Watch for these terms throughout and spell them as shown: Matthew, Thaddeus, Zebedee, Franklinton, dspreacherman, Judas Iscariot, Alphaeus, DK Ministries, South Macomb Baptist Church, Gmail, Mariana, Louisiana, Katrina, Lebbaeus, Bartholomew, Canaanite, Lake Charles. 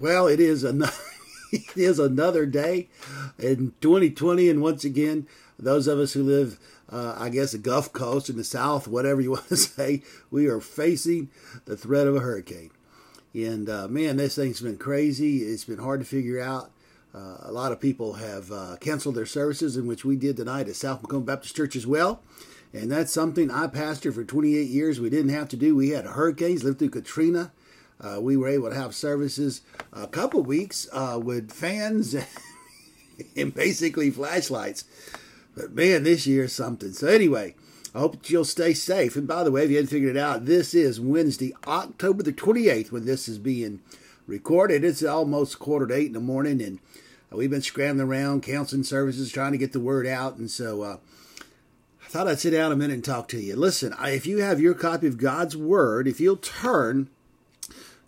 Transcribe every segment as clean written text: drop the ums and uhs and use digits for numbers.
Well, it is another day in 2020, and once again, those of us who live, I guess, the Gulf Coast in the South, whatever you want to say, we are facing the threat of a hurricane. And man, this thing's been crazy. It's been hard to figure out. A lot of people have canceled their services, in which we did tonight at South Macomb Baptist Church as well. And that's something I pastored for 28 years. We didn't have to do. We had hurricanes, lived through Katrina. We were able to have services a couple weeks with fans and basically flashlights. But man, this year is something. So anyway, I hope that you'll stay safe. And by the way, if you hadn't figured it out, this is Wednesday, October the 28th, when this is being recorded. It's almost 7:45 in the morning, and we've been scrambling around, canceling services, trying to get the word out. And so I thought I'd sit down a minute and talk to you. Listen, if you have your copy of God's Word, if you'll turn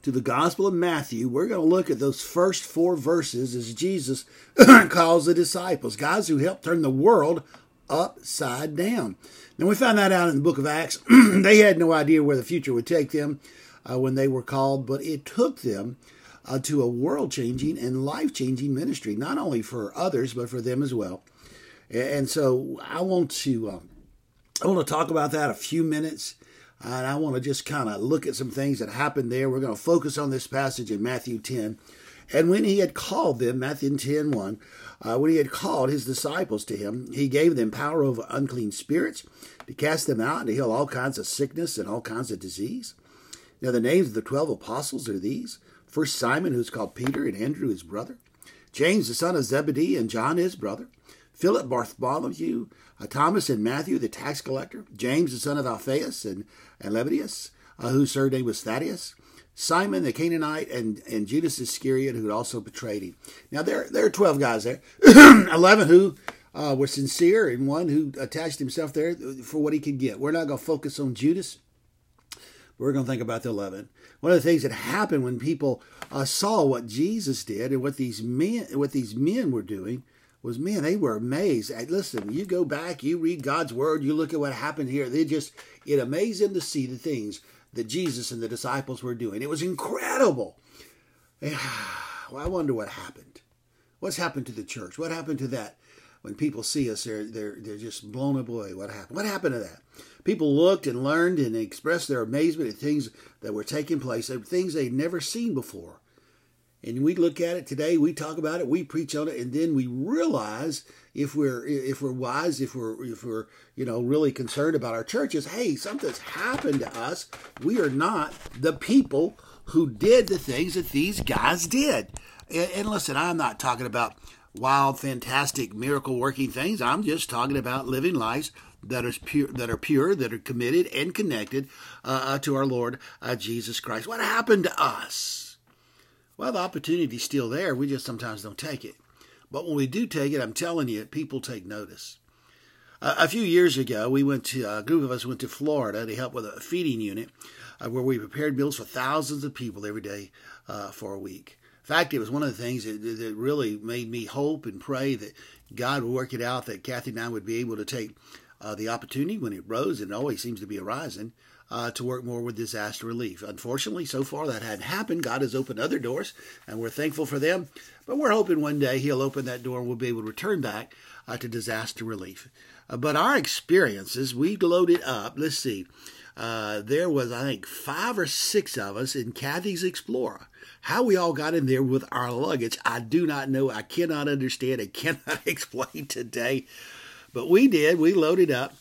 to the Gospel of Matthew, we're going to look at those first four verses as Jesus calls the disciples, guys who helped turn the world upside down. Now, we found that out in the book of Acts. They had no idea where the future would take them when they were called, but it took them to a world-changing and life-changing ministry, not only for others, but for them as well. And so I want to talk about that a few minutes. And I want to just kind of look at some things that happened there. We're going to focus on this passage in Matthew 10. And when he had called them, Matthew 10, 1, when he had called his disciples to him, he gave them power over unclean spirits to cast them out and to heal all kinds of sickness and all kinds of disease. Now the names of the 12 apostles are these. First Simon, who's called Peter, and Andrew, his brother. James, the son of Zebedee, and John, his brother. Philip, Bartholomew, Thomas, and Matthew, the tax collector, James, the son of Alphaeus, and Lebbaeus, whose surname was Thaddeus, Simon, the Canaanite, and Judas Iscariot, who had also betrayed him. Now, there are 12 guys there, 11 who were sincere, and one who attached himself there for what he could get. We're not going to focus on Judas. We're going to think about the 11. One of the things that happened when people saw what Jesus did and what these men were doing was, man, they were amazed. And listen, you go back, you read God's Word, you look at what happened here. It amazed them to see the things that Jesus and the disciples were doing. It was incredible. Well, I wonder what happened. What's happened to the church? What happened to that? When people see us, they're just blown away. What happened? What happened to that? People looked and learned and expressed their amazement at things that were taking place, things they'd never seen before. And we look at it today, we talk about it, we preach on it, and then we realize if we're wise, if we're really concerned about our churches, hey, something's happened to us. We are not the people who did the things that these guys did. And listen, I'm not talking about wild, fantastic, miracle-working things. I'm just talking about living lives that are pure, that are committed and connected to our Lord Jesus Christ. What happened to us? Well, the opportunity's still there. We just sometimes don't take it. But when we do take it, I'm telling you, people take notice. A few years ago, a group of us went to Florida to help with a feeding unit where we prepared meals for thousands of people every day for a week. In fact, it was one of the things that really made me hope and pray that God would work it out, that Kathy and I would be able to take the opportunity when it rose, and it always seems to be arising, to work more with disaster relief. Unfortunately, so far that hadn't happened. God has opened other doors, and we're thankful for them. But we're hoping one day he'll open that door and we'll be able to return back to disaster relief. But our experiences, we loaded up. Let's see. There was, I think, 5 or 6 of us in Kathy's Explorer. How we all got in there with our luggage, I do not know. I cannot understand. I cannot explain today. But we did. We loaded up.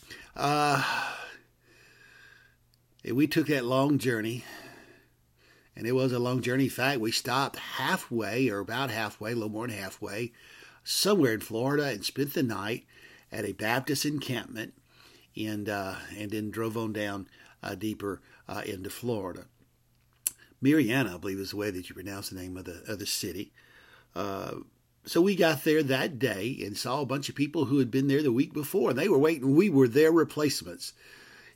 And we took that long journey, and it was a long journey. In fact, we stopped halfway, or about halfway, a little more than halfway, somewhere in Florida, and spent the night at a Baptist encampment, and then drove on down deeper into Florida. Mariana, I believe, is the way that you pronounce the name of the city. So we got there that day and saw a bunch of people who had been there the week before, and they were waiting. We were their replacements.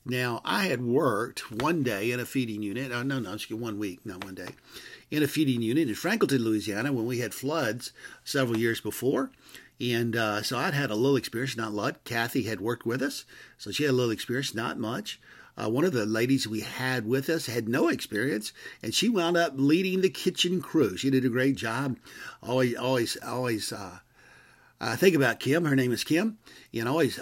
Now, I had worked one day in a feeding unit. Oh, no, excuse me, 1 week, not one day. In a feeding unit in Franklinton, Louisiana, when we had floods several years before. And so I'd had a little experience, not a lot. Kathy had worked with us, so she had a little experience, not much. One of the ladies we had with us had no experience, and she wound up leading the kitchen crew. She did a great job. I think about Kim. Her name is Kim. And always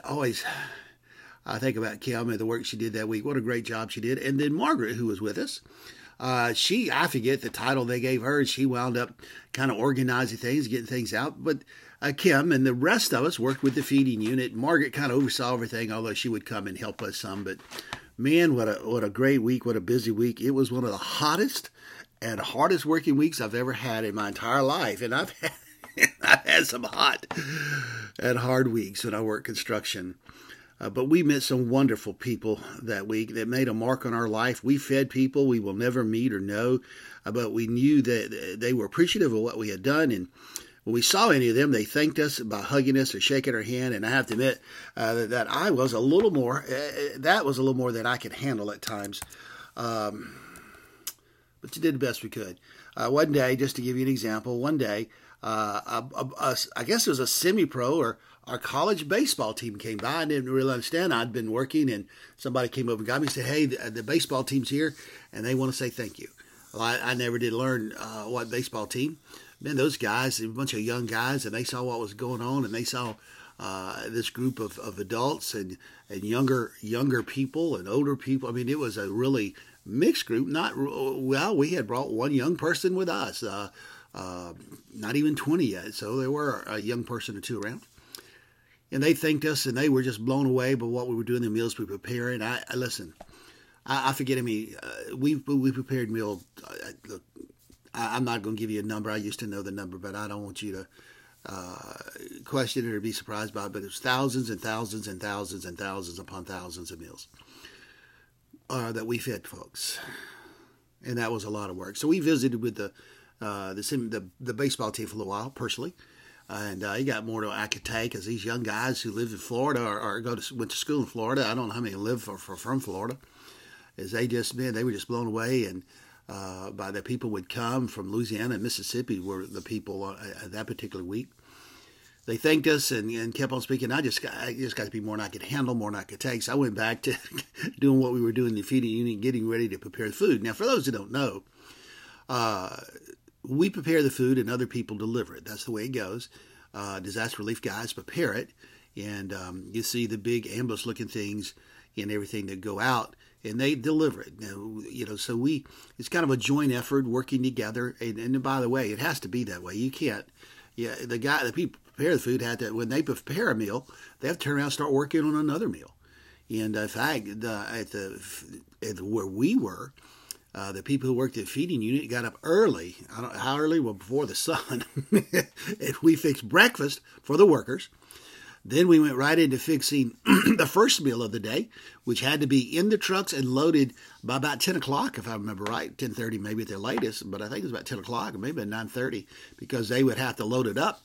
I think about Kim and the work she did that week. What a great job she did. And then Margaret, who was with us, I forget the title they gave her. She wound up kind of organizing things, getting things out. But Kim and the rest of us worked with the feeding unit. Margaret kind of oversaw everything, although she would come and help us some. But man, what a great week, what a busy week. It was one of the hottest and hardest working weeks I've ever had in my entire life. And I've had some hot and hard weeks when I worked construction. But we met some wonderful people that week that made a mark on our life. We fed people we will never meet or know, but we knew that they were appreciative of what we had done. And when we saw any of them, they thanked us by hugging us or shaking our hand. And I have to admit that that was a little more than I could handle at times. But you did the best we could. One day, just to give you an example, I guess it was a semi-pro or our college baseball team came by. I didn't really understand. I'd been working, and somebody came over and got me and said, hey, the baseball team's here, and they want to say thank you. Well, I never did learn what baseball team. Man, those guys, a bunch of young guys, and they saw what was going on, and they saw this group of adults and younger people and older people. I mean, it was a really mixed group. We had brought one young person with us, not even 20 yet, so there were a young person or two around. And they thanked us, and they were just blown away by what we were doing, the meals we were preparing. I forget, we prepared meal. I'm not going to give you a number. I used to know the number, but I don't want you to question it or be surprised by it, but it was thousands and thousands and thousands and thousands upon thousands of meals that we fed folks. And that was a lot of work. So we visited with the baseball team for a little while, personally. And you got more to I could take as these young guys who lived in Florida or went to school in Florida. I don't know how many live from Florida. They were just blown away. And by the people would come from Louisiana and Mississippi were the people that particular week. They thanked us and kept on speaking. I just got to be more than I could handle, more than I could take. So I went back to doing what we were doing in the feeding unit, getting ready to prepare the food. Now, for those who don't know, we prepare the food and other people deliver it. That's the way it goes. Disaster relief guys prepare it. And you see the big ambush-looking things and everything that go out, and they deliver it. Now, so it's kind of a joint effort working together. And by the way, it has to be that way. You can't. Yeah, the people prepare the food when they prepare a meal, they have to turn around and start working on another meal. And in fact, where we were, the people who worked at the feeding unit got up early. I don't know how early? Well, before the sun. And we fixed breakfast for the workers. Then we went right into fixing the first meal of the day, which had to be in the trucks and loaded by about 10 o'clock, if I remember right, 10:30 maybe at their latest, but I think it was about 10 o'clock, maybe at 9:30, because they would have to load it up.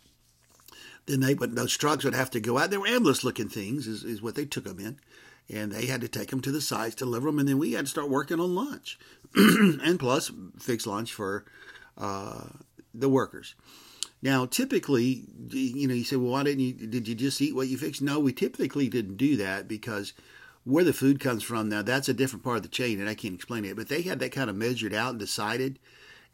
Then those trucks would have to go out. They were ambulance-looking things is what they took them in. And they had to take them to the sites, deliver them, and then we had to start working on lunch. And plus, fix lunch for the workers. Now, typically, you say, well, did you just eat what you fixed? No, we typically didn't do that because where the food comes from, now that's a different part of the chain, and I can't explain it. But they had that kind of measured out and decided.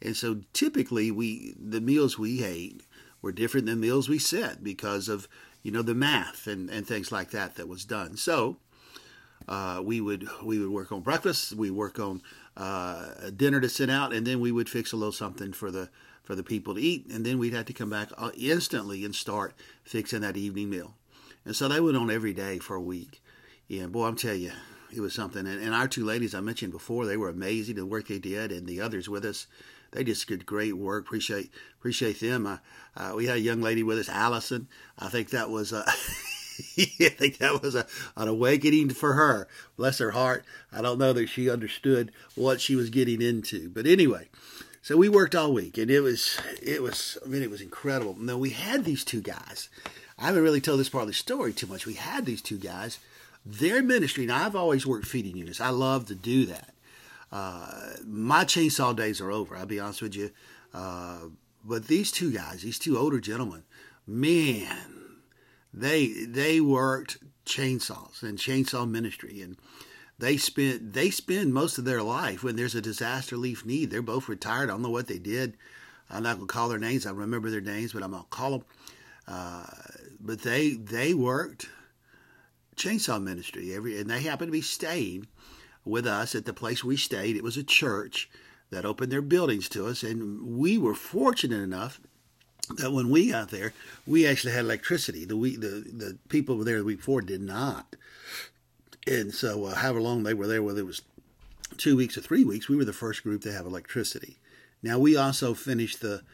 And so typically, the meals we ate were different than meals we set because of, the math and things like that was done. So we would work on breakfast, we work on dinner to send out, and then we would fix a little something for the people to eat, and then we'd have to come back instantly and start fixing that evening meal. And so they went on every day for a week. Yeah, boy, I'm telling you, it was something. And our two ladies I mentioned before, they were amazing, the work they did, and the others with us. They just did great work. Appreciate them. We had a young lady with us, Allison. I think that was I think that was an awakening for her. Bless her heart. I don't know that she understood what she was getting into. But anyway, so we worked all week, and it was incredible. Now, we had these two guys. I haven't really told this part of the story too much. We had these two guys. Their ministry, now I've always worked feeding units. I love to do that. My chainsaw days are over, I'll be honest with you. But these two guys, these two older gentlemen, man, They worked chainsaws and chainsaw ministry, and They spend most of their life when there's a disaster relief need. They're both retired. I don't know what they did. I'm not going to call their names. I remember their names, but I'm going to call them. But they worked chainsaw ministry and they happened to be staying with us at the place we stayed. It was a church that opened their buildings to us, and we were fortunate enough that when we got there, we actually had electricity. The people there the week before did not. And so however long they were there, whether it was 2 weeks or 3 weeks, we were the first group to have electricity. Now, we also finished the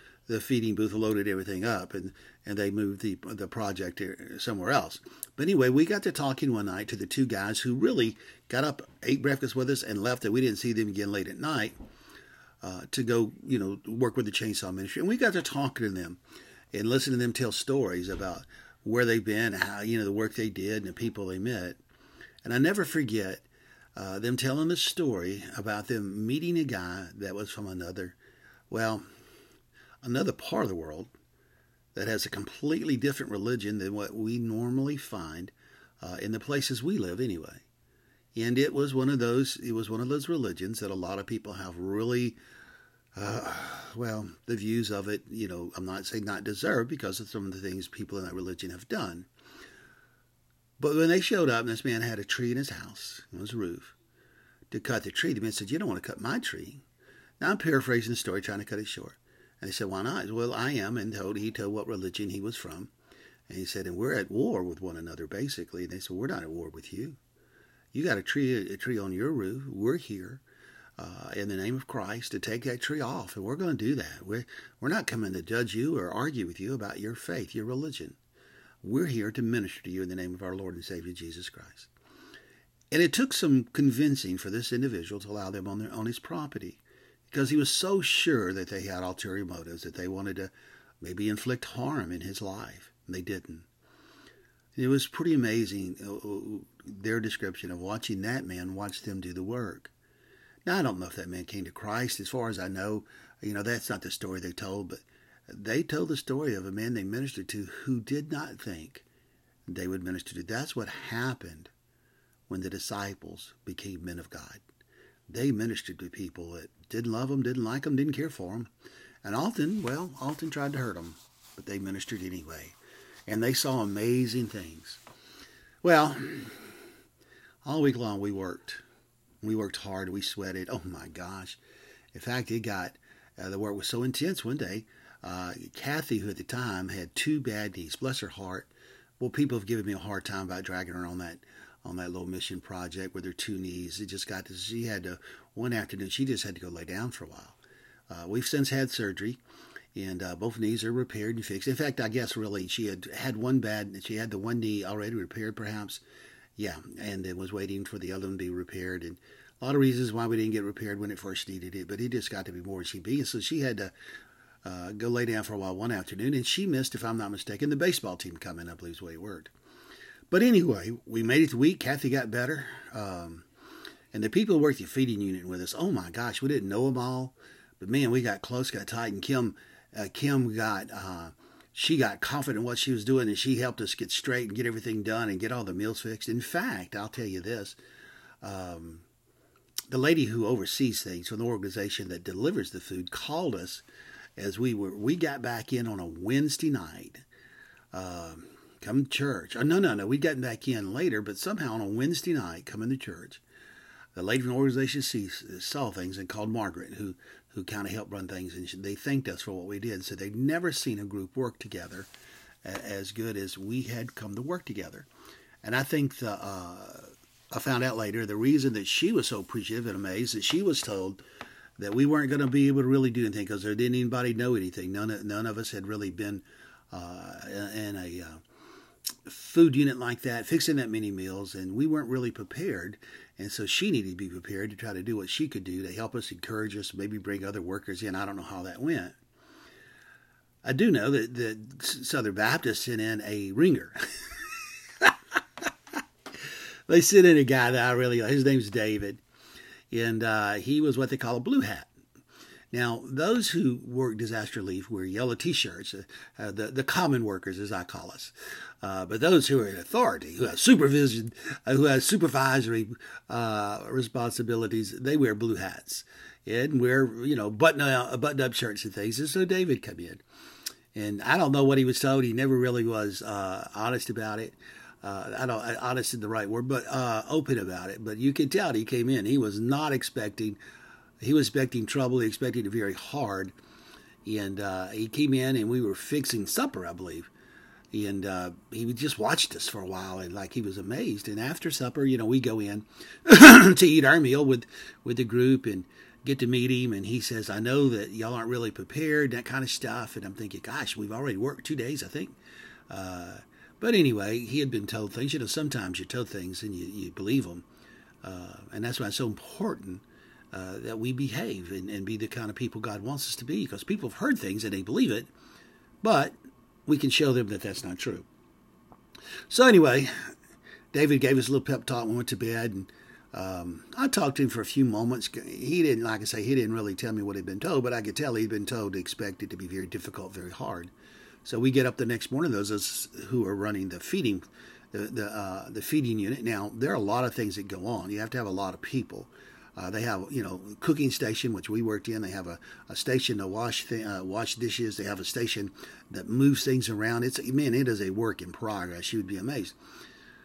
feeding booth, loaded everything up, and they moved the project somewhere else. But anyway, we got to talking one night to the two guys who really got up, ate breakfast with us, and left, and we didn't see them again late at night to go, work with the chainsaw ministry. And we got to talking to them and listening to them tell stories about where they've been, how, the work they did and the people they met. And I never forget them telling the story about them meeting a guy that was from another part of the world that has a completely different religion than what we normally find in the places we live anyway. And it was one of those religions that a lot of people have really, the views of it, I'm not saying not deserved because of some of the things people in that religion have done. But when they showed up, and this man had a tree in his house, on his roof, to cut the tree, the man said, "You don't want to cut my tree." Now I'm paraphrasing the story, trying to cut it short. And he said, "Why not?" "Well, I am," and he told what religion he was from. And he said, "And we're at war with one another, basically." And they said, "We're not at war with you. You got a tree on your roof. We're here in the name of Christ to take that tree off, and we're going to do that. We're not coming to judge you or argue with you about your faith, your religion. We're here to minister to you in the name of our Lord and Savior, Jesus Christ." And it took some convincing for this individual to allow them on his property, because he was so sure that they had ulterior motives, that they wanted to maybe inflict harm in his life. And they didn't. And it was pretty amazing, their description of watching that man watch them do the work. Now, I don't know if that man came to Christ. As far as I know, that's not the story they told, but they told the story of a man they ministered to who did not think they would minister to. That's what happened when the disciples became men of God. They ministered to people that didn't love them, didn't like them, didn't care for them, and often tried to hurt them, but they ministered anyway. And they saw amazing things. Well, all week long we worked. We worked hard. We sweated. Oh, my gosh. In fact, it got, the work was so intense one day, Kathy, who at the time had two bad knees, bless her heart. Well, people have given me a hard time about dragging her on that little mission project with her two knees. It just got to, she had to, one afternoon, she just had to go lay down for a while. We've since had surgery, and both knees are repaired and fixed. In fact, I guess really she had one bad, she had the one knee already repaired perhaps. Yeah, and then was waiting for the other one to be repaired. And a lot of reasons why we didn't get repaired when it first needed it, but it just got to be more than she be. And so she had to go lay down for a while one afternoon, and she missed, if I'm not mistaken, the baseball team coming, I believe is the way it worked. But anyway, we made it the week. Kathy got better. And the people who worked the feeding unit with us, oh my gosh, we didn't know them all. But man, we got close, got tight. And Kim got confident in what she was doing, and she helped us get straight and get everything done and get all the meals fixed. In fact, I'll tell you this. The lady who oversees things from the organization that delivers the food called us as we got back in on a Wednesday night. Come to church. Oh, no. We'd gotten back in later, but somehow on a Wednesday night, coming to church, the lady from the organization saw things and called Margaret, who kind of helped run things, and they thanked us for what we did. So they'd never seen a group work together as good as we had come to work together. And I think I found out later the reason that she was so appreciative and amazed that she was told that we weren't going to be able to really do anything because there didn't anybody know anything. None of us had really been in a food unit like that, fixing that many meals, and we weren't really prepared. And so she needed to be prepared to try to do what she could do to help us, encourage us, maybe bring other workers in. I don't know how that went. I do know that the Southern Baptists sent in a ringer. They sent in a guy that I really like. His name's David, and he was what they call a blue hat. Now, those who work disaster relief wear yellow T-shirts, the common workers, as I call us. But those who are in authority, who have supervision, who have supervisory responsibilities, they wear blue hats and wear, button-up shirts and things. And so David come in. And I don't know what he was told. He never really was honest about it. Honest isn't the right word, but open about it. But you could tell he came in. He was not expecting. He was expecting trouble. He expected it very hard. And he came in, and we were fixing supper, I believe. And he just watched us for a while, and like he was amazed. And after supper, we go in to eat our meal with the group and get to meet him. And he says, I know that y'all aren't really prepared, that kind of stuff. And I'm thinking, gosh, we've already worked 2 days, I think. But anyway, he had been told things. Sometimes you're told things and you believe them. And that's why it's so important that we behave and be the kind of people God wants us to be, because people have heard things and they believe it, but we can show them that that's not true. So anyway, David gave us a little pep talk when we went to bed, and I talked to him for a few moments. He didn't, like I say, he didn't really tell me what he'd been told, but I could tell he'd been told to expect it to be very difficult, very hard. So we get up the next morning. Those who are running the feeding, the feeding unit. Now there are a lot of things that go on. You have to have a lot of people. They have, a cooking station, which we worked in. They have a station to wash dishes. They have a station that moves things around. It is a work in progress. You would be amazed.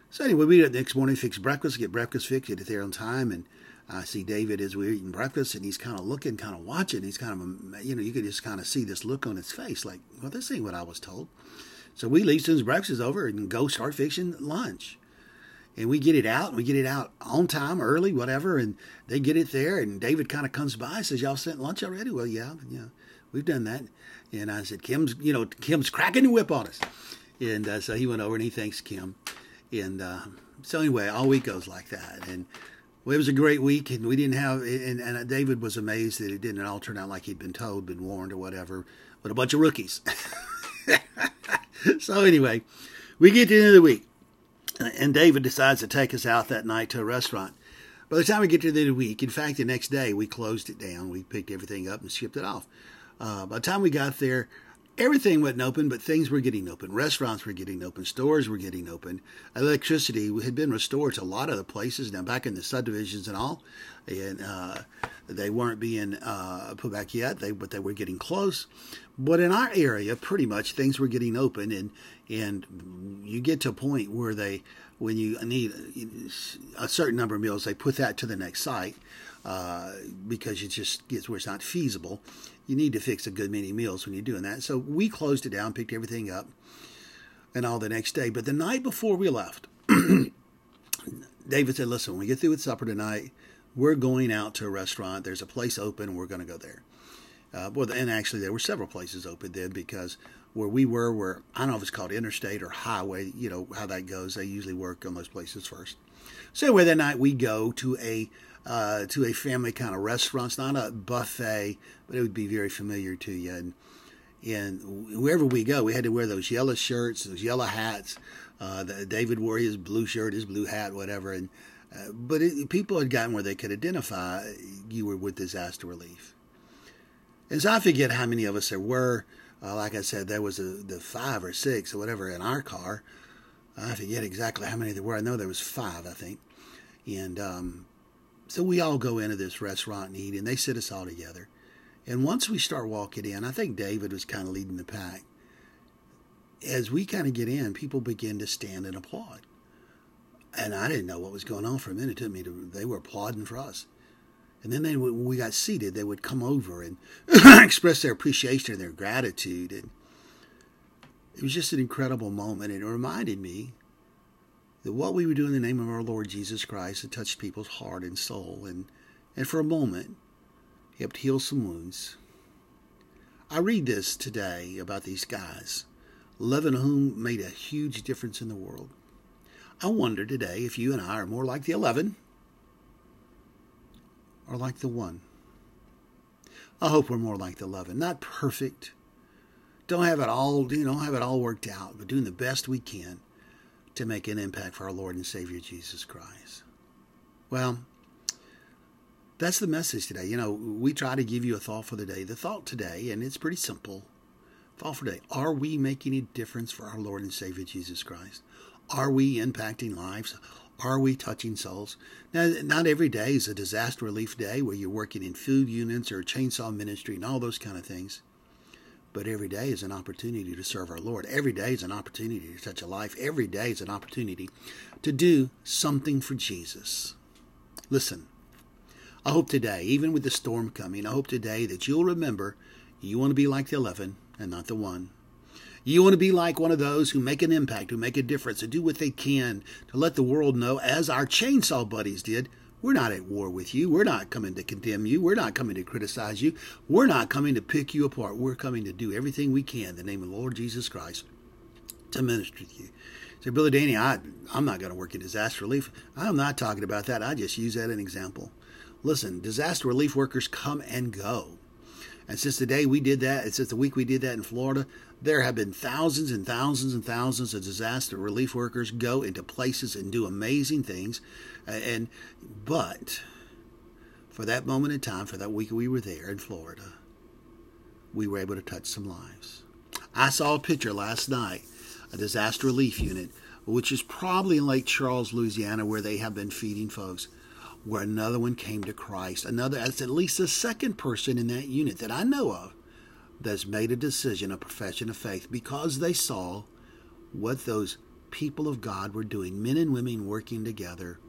So anyway, we get up the next morning, fix breakfast, get breakfast fixed, get it there on time. And I see David as we're eating breakfast, and he's kind of looking, kind of watching. He's kind of, you could just kind of see this look on his face, like, well, this ain't what I was told. So we leave as soon as breakfast is over and go start fixing lunch. And we get it out, on time, early, whatever, and they get it there, and David kind of comes by and says, y'all sent lunch already? Well, yeah, we've done that. And I said, Kim's cracking the whip on us. And so he went over, and he thanks Kim. And so anyway, all week goes like that. And well, it was a great week, and we didn't have, and David was amazed that it didn't all turn out like he'd been told, been warned or whatever, but a bunch of rookies. So anyway, we get to the end of the week. And David decides to take us out that night to a restaurant. By the time we get to the end of the week, in fact, the next day, we closed it down. We picked everything up and shipped it off. By the time we got there, everything wasn't open, but things were getting open. Restaurants were getting open. Stores were getting open. Electricity had been restored to a lot of the places. Now, back in the subdivisions and all, and they weren't being put back yet, but they were getting close. But in our area, pretty much things were getting open, and you get to a point where when you need a certain number of meals, they put that to the next site because it just gets where it's not feasible. You need to fix a good many meals when you're doing that. So we closed it down, picked everything up, and all the next day. But the night before we left, David said, listen, when we get through with supper tonight, we're going out to a restaurant. There's a place open. We're going to go there. And actually, there were several places open then, because where we were, I don't know if it's called interstate or highway, how that goes. They usually work on those places first. So anyway, that night we go to a family kind of restaurant. It's not a buffet, but it would be very familiar to you. And wherever we go, we had to wear those yellow shirts, those yellow hats. David wore his blue shirt, his blue hat, whatever. And but people had gotten where they could identify you were with disaster relief. And so I forget how many of us there were. Like I said, there was the 5 or 6 or whatever in our car. I forget exactly how many there were. I know there was 5, I think. And so we all go into this restaurant and eat, and they sit us all together. And once we start walking in, I think David was kind of leading the pack. As we kind of get in, people begin to stand and applaud. And I didn't know what was going on for a minute. It took me they were applauding for us. And then when we got seated, they would come over and express their appreciation and their gratitude. And it was just an incredible moment. And it reminded me that what we were doing in the name of our Lord Jesus Christ had touched people's heart and soul. And for a moment, helped heal some wounds. I read this today about these guys, 11 of whom made a huge difference in the world. I wonder today if you and I are more like the 11 or like the 1. I hope we're more like the 11. Not perfect. Don't have it all worked out, but doing the best we can to make an impact for our Lord and Savior Jesus Christ. Well, That's the message today. You know, we try to give you a thought for the day. The thought today, and it's pretty simple, thought for today. Are we making a difference for our Lord and Savior Jesus Christ? Are we impacting lives? Are we touching souls? Now, not every day is a disaster relief day where you're working in food units or chainsaw ministry and all those kind of things. But every day is an opportunity to serve our Lord. Every day is an opportunity to touch a life. Every day is an opportunity to do something for Jesus. Listen, I hope today, even with the storm coming, I hope today that you'll remember you want to be like the 11 and not the one. You want to be like one of those who make an impact, who make a difference, who do what they can to let the world know, as our chainsaw buddies did, we're not at war with you. We're not coming to condemn you. We're not coming to criticize you. We're not coming to pick you apart. We're coming to do everything we can in the name of the Lord Jesus Christ to minister to you. So, Brother Danny, I'm not going to work in disaster relief. I'm not talking about that. I just use that as an example. Listen, disaster relief workers come and go. And since the day we did that, and since the week we did that in Florida, there have been thousands and thousands and thousands of disaster relief workers go into places and do amazing things. But for that moment in time, for that week we were there in Florida, we were able to touch some lives. I saw a picture last night, a disaster relief unit, which is probably in Lake Charles, Louisiana, where they have been feeding folks, where another one came to Christ. That's at least the second person in that unit that I know of that's made a decision, a profession of faith, because they saw what those people of God were doing, men and women working together.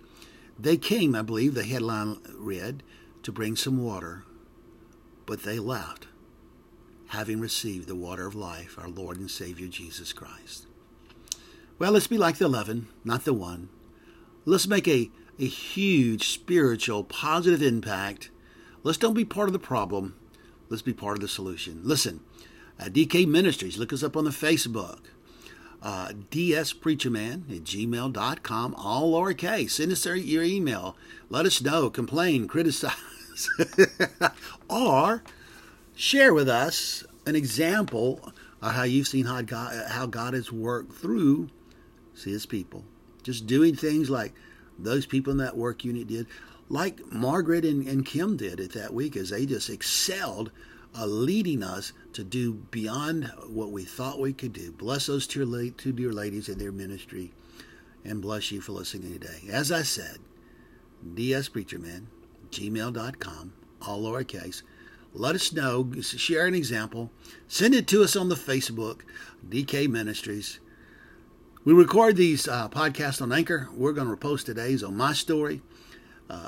They came, I believe, the headline read, to bring some water, but they left having received the water of life, our Lord and Savior, Jesus Christ. Well, let's be like the 11, not the one. Let's make a huge spiritual positive impact. Let's don't be part of the problem. Let's be part of the solution. Listen, DK Ministries, look us up on the Facebook. dspreacherman at gmail.com, all lowercase. Send us your email. Let us know, complain, criticize, or share with us an example of how you've seen how God has worked through His people. Just doing things like those people in that work unit did, like Margaret and Kim did at that week, as they just excelled, leading us to do beyond what we thought we could do. Bless those two dear ladies in their ministry, and bless you for listening today. As I said, dspreacherman, gmail.com, all lowercase. Let us know, share an example, send it to us on the Facebook, DK Ministries. We record these podcasts on Anchor. We're going to post today's on my story.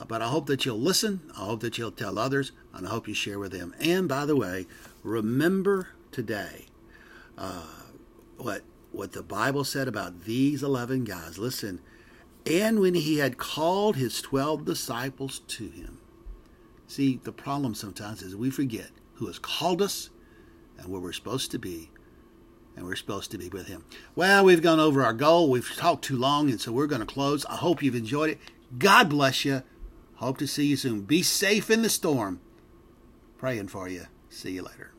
But I hope that you'll listen. I hope that you'll tell others, and I hope you share with them. And by the way, remember today what the Bible said about these 11 guys. Listen, and when he had called his 12 disciples to him. See, the problem sometimes is we forget who has called us and where we're supposed to be. And we're supposed to be with him. Well, we've gone over our goal. We've talked too long, and so we're going to close. I hope you've enjoyed it. God bless you. Hope to see you soon. Be safe in the storm. Praying for you. See you later.